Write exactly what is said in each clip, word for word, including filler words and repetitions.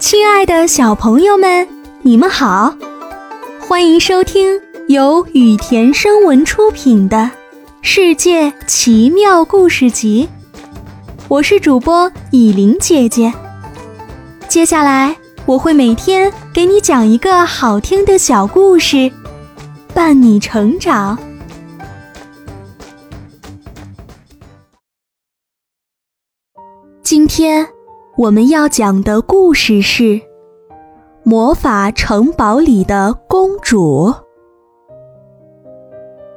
亲爱的小朋友们，你们好，欢迎收听由雨田声文出品的《世界奇妙故事集》，我是主播以琳姐姐。接下来我会每天给你讲一个好听的小故事，伴你成长。今天我们要讲的故事是《魔法城堡里的公主》。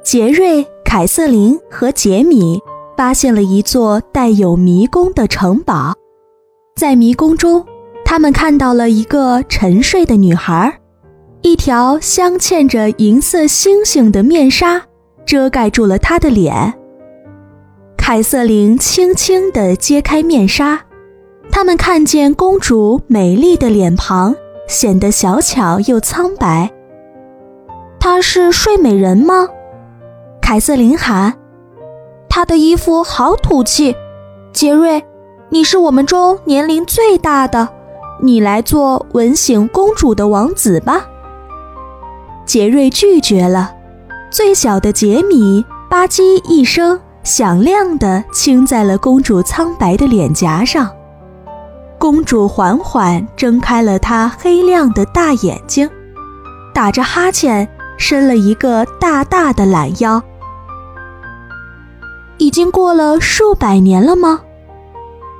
杰瑞、凯瑟琳和杰米发现了一座带有迷宫的城堡，在迷宫中，他们看到了一个沉睡的女孩，一条镶嵌着银色星星的面纱遮盖住了她的脸。凯瑟琳轻轻地揭开面纱，他们看见公主美丽的脸庞显得小巧又苍白。她是睡美人吗？凯瑟琳喊。她的衣服好土气，杰瑞，你是我们中年龄最大的，你来做吻醒公主的王子吧。杰瑞拒绝了。最小的杰米吧唧一声，响亮地轻在了公主苍白的脸颊上。公主缓缓睁开了她黑亮的大眼睛，打着哈欠伸了一个大大的懒腰。已经过了数百年了吗？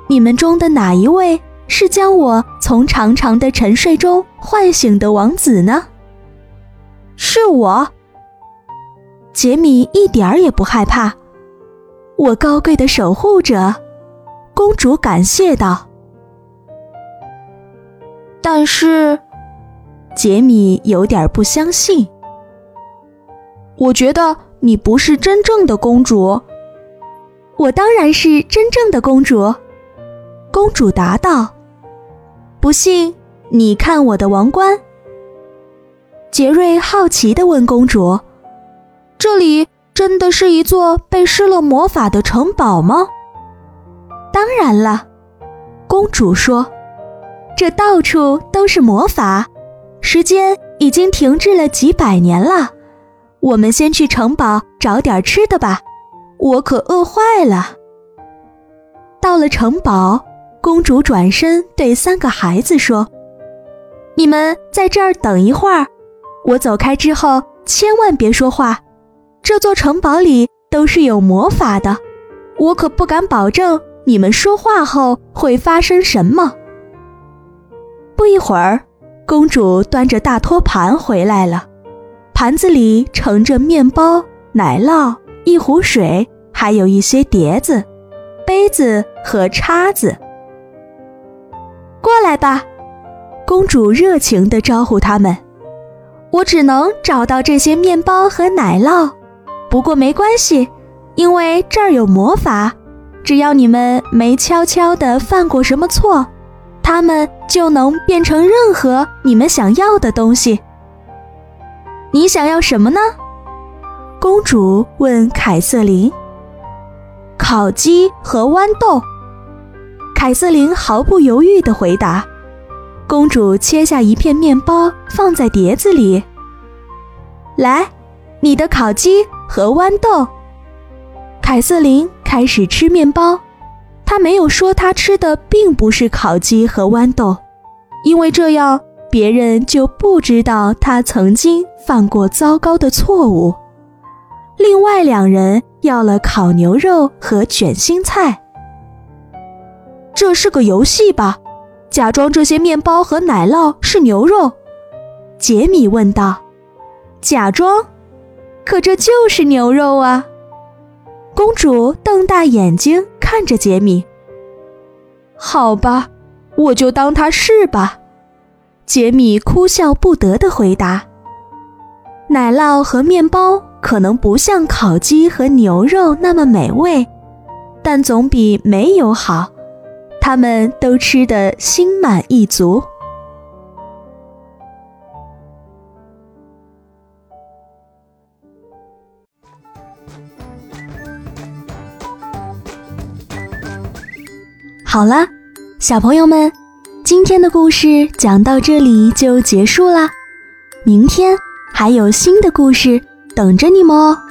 你们中的哪一位是将我从长长的沉睡中唤醒的王子呢？是我。杰米一点儿也不害怕。我高贵的守护者，公主感谢道。但是，杰米有点不相信。我觉得你不是真正的公主。我当然是真正的公主，公主答道。不信，你看我的王冠。杰瑞好奇地问公主：这里真的是一座被施了魔法的城堡吗？当然了，公主说。这到处都是魔法，时间已经停滞了几百年了。我们先去城堡找点吃的吧，我可饿坏了。到了城堡，公主转身对三个孩子说：你们在这儿等一会儿，我走开之后千万别说话。这座城堡里都是有魔法的，我可不敢保证你们说话后会发生什么。不一会儿，公主端着大托盘回来了，盘子里盛着面包、奶酪、一壶水，还有一些碟子、杯子和叉子。过来吧，公主热情地招呼他们。我只能找到这些面包和奶酪，不过没关系，因为这儿有魔法，只要你们没悄悄地犯过什么错，它们就能变成任何你们想要的东西。你想要什么呢？公主问凯瑟琳。烤鸡和豌豆。凯瑟琳毫不犹豫地回答。公主切下一片面包放在碟子里。来，你的烤鸡和豌豆。凯瑟琳开始吃面包。他没有说他吃的并不是烤鸡和豌豆，因为这样别人就不知道他曾经犯过糟糕的错误。另外两人要了烤牛肉和卷心菜。这是个游戏吧？假装这些面包和奶酪是牛肉？杰米问道。假装？可这就是牛肉啊！公主瞪大眼睛看着杰米。好吧，我就当他是吧。杰米哭笑不得地回答。奶酪和面包可能不像烤鸡和牛肉那么美味，但总比没有好，他们都吃得心满意足。好了，小朋友们，今天的故事讲到这里就结束啦，明天还有新的故事等着你们哦。